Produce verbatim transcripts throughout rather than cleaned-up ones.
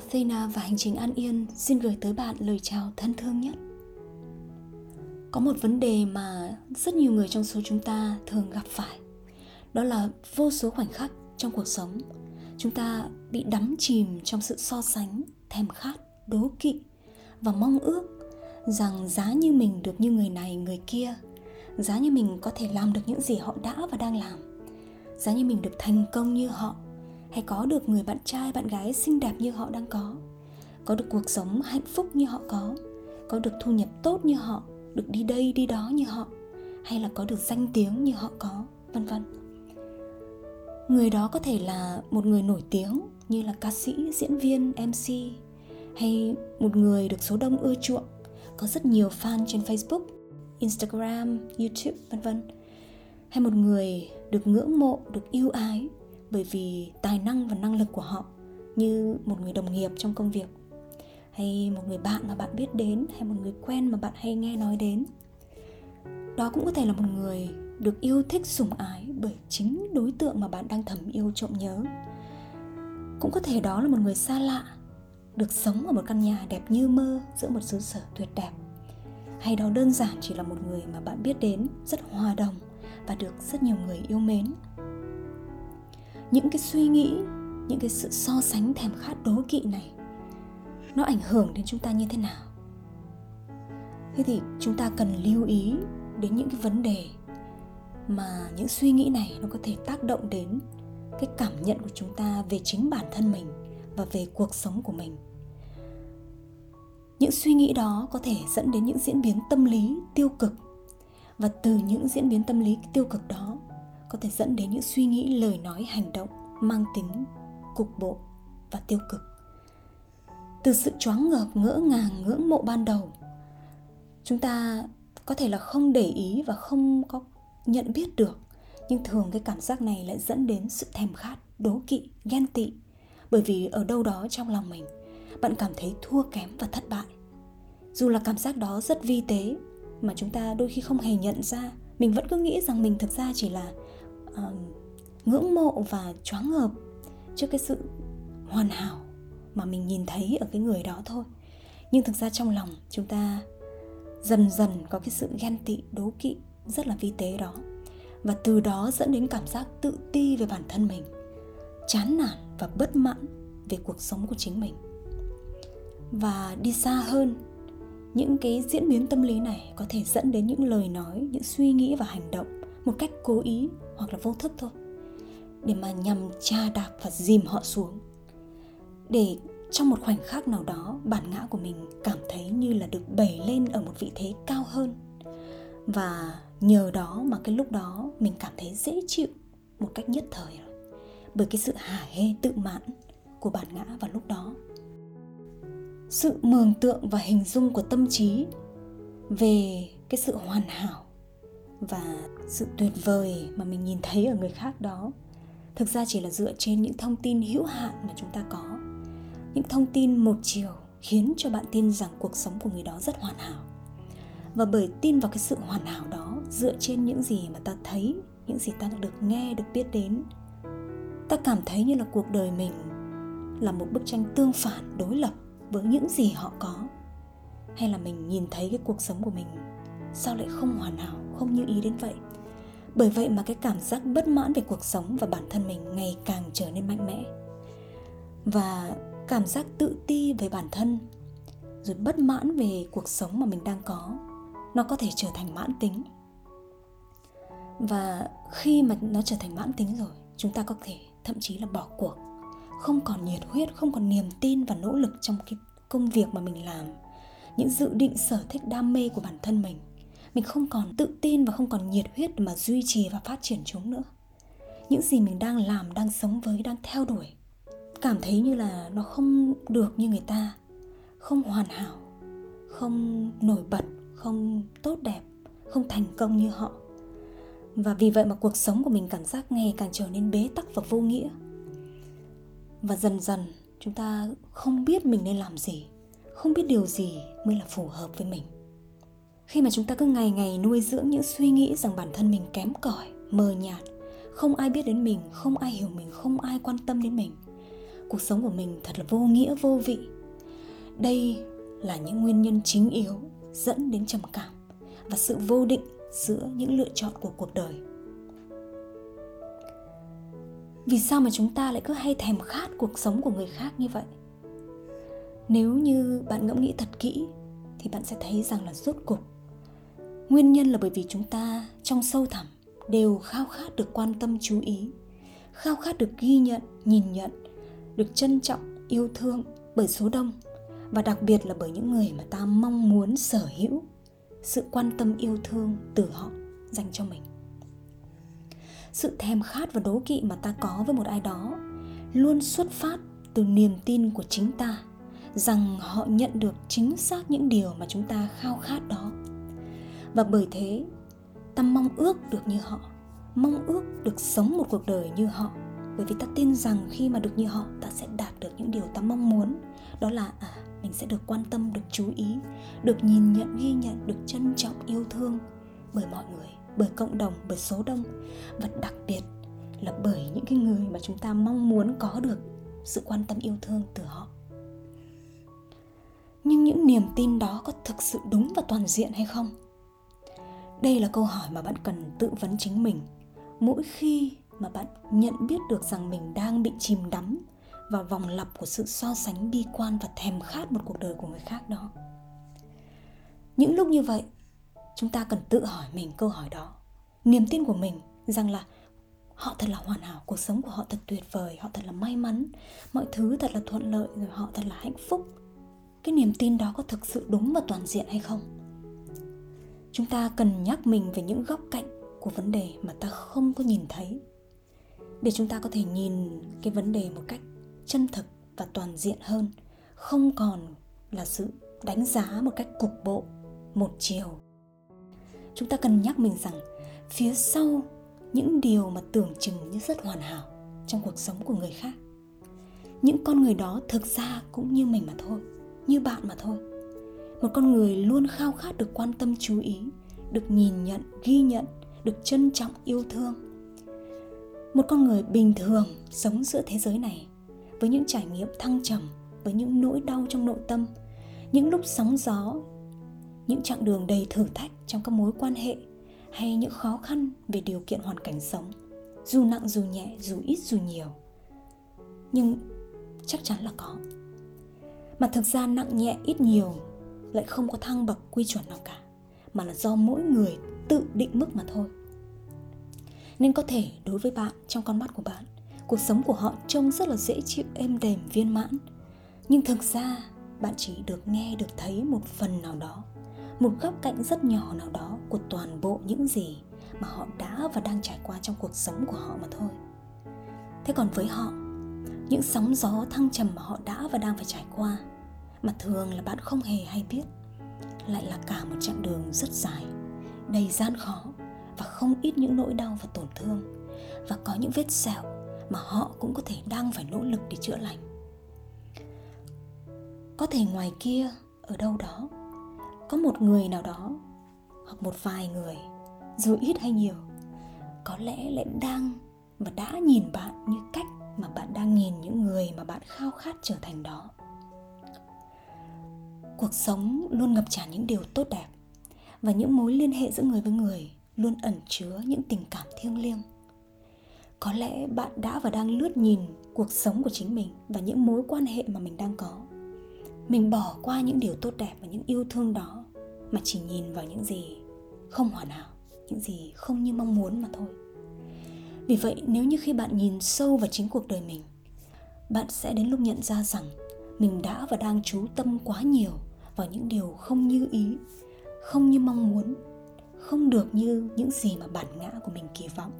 Athena và Hành Trình An Yên xin gửi tới bạn lời chào thân thương nhất. Có một vấn đề mà rất nhiều người trong số chúng ta thường gặp phải, đó là vô số khoảnh khắc trong cuộc sống chúng ta bị đắm chìm trong sự so sánh, thèm khát, đố kỵ và mong ước rằng giá như mình được như người này, người kia, giá như mình có thể làm được những gì họ đã và đang làm, giá như mình được thành công như họ, hay có được người bạn trai, bạn gái xinh đẹp như họ đang có, có được cuộc sống hạnh phúc như họ có, có được thu nhập tốt như họ, được đi đây đi đó như họ, hay là có được danh tiếng như họ có, vân vân. Người đó có thể là một người nổi tiếng như là ca sĩ, diễn viên, em xê, hay một người được số đông ưa chuộng, có rất nhiều fan trên Facebook, Instagram, YouTube, vân vân. Hay một người được ngưỡng mộ, được yêu ái bởi vì tài năng và năng lực của họ, như một người đồng nghiệp trong công việc, hay một người bạn mà bạn biết đến, hay một người quen mà bạn hay nghe nói đến. Đó cũng có thể là một người được yêu thích, sủng ái bởi chính đối tượng mà bạn đang thầm yêu trộm nhớ. Cũng có thể đó là một người xa lạ, được sống ở một căn nhà đẹp như mơ giữa một xứ sở tuyệt đẹp. Hay đó đơn giản chỉ là một người mà bạn biết đến, rất hòa đồng và được rất nhiều người yêu mến. Những cái suy nghĩ, những cái sự so sánh, thèm khát, đố kỵ này, nó ảnh hưởng đến chúng ta như thế nào? Thế thì chúng ta cần lưu ý đến những cái vấn đề mà những suy nghĩ này nó có thể tác động đến cái cảm nhận của chúng ta về chính bản thân mình và về cuộc sống của mình. Những suy nghĩ đó có thể dẫn đến những diễn biến tâm lý tiêu cực, và từ những diễn biến tâm lý tiêu cực đó có thể dẫn đến những suy nghĩ, lời nói, hành động mang tính cục bộ và tiêu cực. Từ sự choáng ngợp, ngỡ ngàng, ngưỡng mộ ban đầu, chúng ta có thể là không để ý và không có nhận biết được, nhưng thường cái cảm giác này lại dẫn đến sự thèm khát, đố kỵ, ghen tị, bởi vì ở đâu đó trong lòng mình, bạn cảm thấy thua kém và thất bại. Dù là cảm giác đó rất vi tế mà chúng ta đôi khi không hề nhận ra, mình vẫn cứ nghĩ rằng mình thực ra chỉ là uh, ngưỡng mộ và choáng ngợp trước cái sự hoàn hảo mà mình nhìn thấy ở cái người đó thôi. Nhưng thực ra trong lòng chúng ta dần dần có cái sự ghen tị, đố kỵ rất là vi tế đó, và từ đó dẫn đến cảm giác tự ti về bản thân mình, chán nản và bất mãn về cuộc sống của chính mình. Và đi xa hơn, những cái diễn biến tâm lý này có thể dẫn đến những lời nói, những suy nghĩ và hành động một cách cố ý hoặc là vô thức thôi, để mà nhằm tra đạp và dìm họ xuống, để trong một khoảnh khắc nào đó bản ngã của mình cảm thấy như là được bẩy lên ở một vị thế cao hơn. Và nhờ đó mà cái lúc đó mình cảm thấy dễ chịu một cách nhất thời rồi, bởi cái sự hả hê tự mãn của bản ngã vào lúc đó. Sự mường tượng và hình dung của tâm trí về cái sự hoàn hảo và sự tuyệt vời mà mình nhìn thấy ở người khác đó thực ra chỉ là dựa trên những thông tin hữu hạn mà chúng ta có. Những thông tin một chiều khiến cho bạn tin rằng cuộc sống của người đó rất hoàn hảo, và bởi tin vào cái sự hoàn hảo đó, dựa trên những gì mà ta thấy, những gì ta được nghe, được biết đến, ta cảm thấy như là cuộc đời mình là một bức tranh tương phản, đối lập với những gì họ có. Hay là mình nhìn thấy cái cuộc sống của mình sao lại không hoàn hảo, không như ý đến vậy. Bởi vậy mà cái cảm giác bất mãn về cuộc sống và bản thân mình ngày càng trở nên mạnh mẽ, và cảm giác tự ti về bản thân, rồi bất mãn về cuộc sống mà mình đang có, nó có thể trở thành mãn tính. Và khi mà nó trở thành mãn tính rồi, chúng ta có thể thậm chí là bỏ cuộc, không còn nhiệt huyết, không còn niềm tin và nỗ lực trong cái công việc mà mình làm, những dự định, sở thích, đam mê của bản thân mình. Mình không còn tự tin và không còn nhiệt huyết để mà duy trì và phát triển chúng nữa. Những gì mình đang làm, đang sống với, đang theo đuổi cảm thấy như là nó không được như người ta, không hoàn hảo, không nổi bật, không tốt đẹp, không thành công như họ. Và vì vậy mà cuộc sống của mình cảm giác ngày càng trở nên bế tắc và vô nghĩa. Và dần dần chúng ta không biết mình nên làm gì, không biết điều gì mới là phù hợp với mình. Khi mà chúng ta cứ ngày ngày nuôi dưỡng những suy nghĩ rằng bản thân mình kém cỏi, mờ nhạt, không ai biết đến mình, không ai hiểu mình, không ai quan tâm đến mình, cuộc sống của mình thật là vô nghĩa vô vị. Đây là những nguyên nhân chính yếu dẫn đến trầm cảm và sự vô định giữa những lựa chọn của cuộc đời. Vì sao mà chúng ta lại cứ hay thèm khát cuộc sống của người khác như vậy? Nếu như bạn ngẫm nghĩ thật kỹ thì bạn sẽ thấy rằng là rốt cuộc nguyên nhân là bởi vì chúng ta trong sâu thẳm đều khao khát được quan tâm chú ý, khao khát được ghi nhận, nhìn nhận, được trân trọng, yêu thương bởi số đông, và đặc biệt là bởi những người mà ta mong muốn sở hữu sự quan tâm yêu thương từ họ dành cho mình. Sự thèm khát và đố kỵ mà ta có với một ai đó luôn xuất phát từ niềm tin của chính ta rằng họ nhận được chính xác những điều mà chúng ta khao khát đó. Và bởi thế, ta mong ước được như họ, mong ước được sống một cuộc đời như họ, bởi vì ta tin rằng khi mà được như họ, ta sẽ đạt được những điều ta mong muốn. Đó là à, mình sẽ được quan tâm, được chú ý, được nhìn nhận, ghi nhận, được trân trọng, yêu thương bởi mọi người, bởi cộng đồng, bởi số đông, và đặc biệt là bởi những cái người mà chúng ta mong muốn có được sự quan tâm yêu thương từ họ. Nhưng những niềm tin đó có thực sự đúng và toàn diện hay không? Đây là câu hỏi mà bạn cần tự vấn chính mình mỗi khi mà bạn nhận biết được rằng mình đang bị chìm đắm vào vòng lặp của sự so sánh bi quan và thèm khát một cuộc đời của người khác đó. Những lúc như vậy, chúng ta cần tự hỏi mình câu hỏi đó. Niềm tin của mình rằng là họ thật là hoàn hảo, cuộc sống của họ thật tuyệt vời, họ thật là may mắn, mọi thứ thật là thuận lợi, rồi họ thật là hạnh phúc. Cái niềm tin đó có thực sự đúng và toàn diện hay không? Chúng ta cần nhắc mình về những góc cạnh của vấn đề mà ta không có nhìn thấy, để chúng ta có thể nhìn cái vấn đề một cách chân thực và toàn diện hơn, không còn là sự đánh giá một cách cục bộ, một chiều. Chúng ta cần nhắc mình rằng phía sau những điều mà tưởng chừng như rất hoàn hảo trong cuộc sống của người khác, những con người đó thực ra cũng như mình mà thôi, như bạn mà thôi. Một con người luôn khao khát được quan tâm chú ý, được nhìn nhận, ghi nhận, được trân trọng, yêu thương. Một con người bình thường sống giữa thế giới này với những trải nghiệm thăng trầm, với những nỗi đau trong nội tâm, những lúc sóng gió, những chặng đường đầy thử thách trong các mối quan hệ, hay những khó khăn về điều kiện hoàn cảnh sống, dù nặng dù nhẹ, dù ít dù nhiều. Nhưng chắc chắn là có. Mà thực ra nặng nhẹ ít nhiều lại không có thang bậc quy chuẩn nào cả, mà là do mỗi người tự định mức mà thôi. Nên có thể đối với bạn, trong con mắt của bạn, cuộc sống của họ trông rất là dễ chịu, êm đềm, viên mãn. Nhưng thực ra bạn chỉ được nghe, được thấy một phần nào đó, một góc cạnh rất nhỏ nào đó của toàn bộ những gì mà họ đã và đang trải qua trong cuộc sống của họ mà thôi. Thế còn với họ, những sóng gió thăng trầm mà họ đã và đang phải trải qua, mà thường là bạn không hề hay biết, lại là cả một chặng đường rất dài, đầy gian khó và không ít những nỗi đau và tổn thương, và có những vết sẹo mà họ cũng có thể đang phải nỗ lực để chữa lành. Có thể ngoài kia, ở đâu đó, có một người nào đó, hoặc một vài người, dù ít hay nhiều, có lẽ lại đang và đã nhìn bạn như cách mà bạn đang nhìn những người mà bạn khao khát trở thành đó. Cuộc sống luôn ngập tràn những điều tốt đẹp, và những mối liên hệ giữa người với người luôn ẩn chứa những tình cảm thiêng liêng. Có lẽ bạn đã và đang lướt nhìn cuộc sống của chính mình và những mối quan hệ mà mình đang có. Mình bỏ qua những điều tốt đẹp và những yêu thương đó, mà chỉ nhìn vào những gì không hoàn hảo, những gì không như mong muốn mà thôi. Vì vậy, nếu như khi bạn nhìn sâu vào chính cuộc đời mình, bạn sẽ đến lúc nhận ra rằng mình đã và đang chú tâm quá nhiều vào những điều không như ý, không như mong muốn, không được như những gì mà bản ngã của mình kỳ vọng,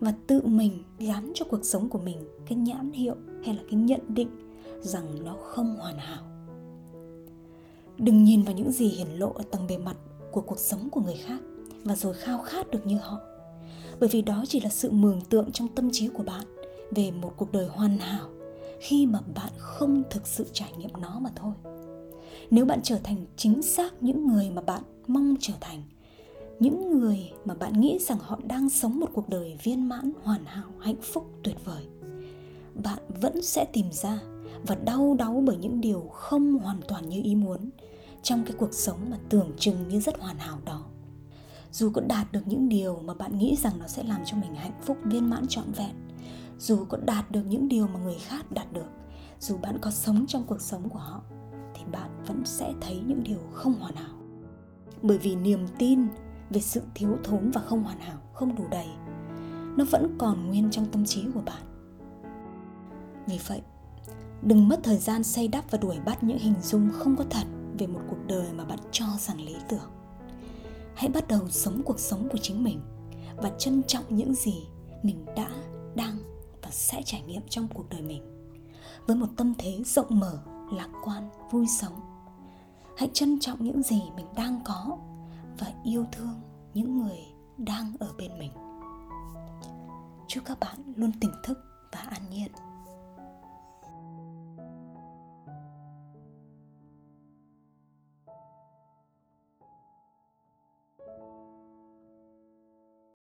và tự mình gắn cho cuộc sống của mình cái nhãn hiệu hay là cái nhận định rằng nó không hoàn hảo. Đừng nhìn vào những gì hiển lộ ở tầng bề mặt của cuộc sống của người khác và rồi khao khát được như họ, bởi vì đó chỉ là sự mường tượng trong tâm trí của bạn về một cuộc đời hoàn hảo khi mà bạn không thực sự trải nghiệm nó mà thôi. Nếu bạn trở thành chính xác những người mà bạn mong trở thành, những người mà bạn nghĩ rằng họ đang sống một cuộc đời viên mãn, hoàn hảo, hạnh phúc, tuyệt vời, bạn vẫn sẽ tìm ra và đau đáu bởi những điều không hoàn toàn như ý muốn trong cái cuộc sống mà tưởng chừng như rất hoàn hảo đó. Dù có đạt được những điều mà bạn nghĩ rằng nó sẽ làm cho mình hạnh phúc viên mãn trọn vẹn, dù có đạt được những điều mà người khác đạt được, dù bạn có sống trong cuộc sống của họ, thì bạn vẫn sẽ thấy những điều không hoàn hảo. Bởi vì niềm tin về sự thiếu thốn và không hoàn hảo, không đủ đầy, nó vẫn còn nguyên trong tâm trí của bạn. Vì vậy, đừng mất thời gian xây đắp và đuổi bắt những hình dung không có thật về một cuộc đời mà bạn cho rằng lý tưởng. Hãy bắt đầu sống cuộc sống của chính mình và trân trọng những gì mình đã, đang và sẽ trải nghiệm trong cuộc đời mình với một tâm thế rộng mở, lạc quan, vui sống. Hãy trân trọng những gì mình đang có và yêu thương những người đang ở bên mình. Chúc các bạn luôn tỉnh thức và an nhiên.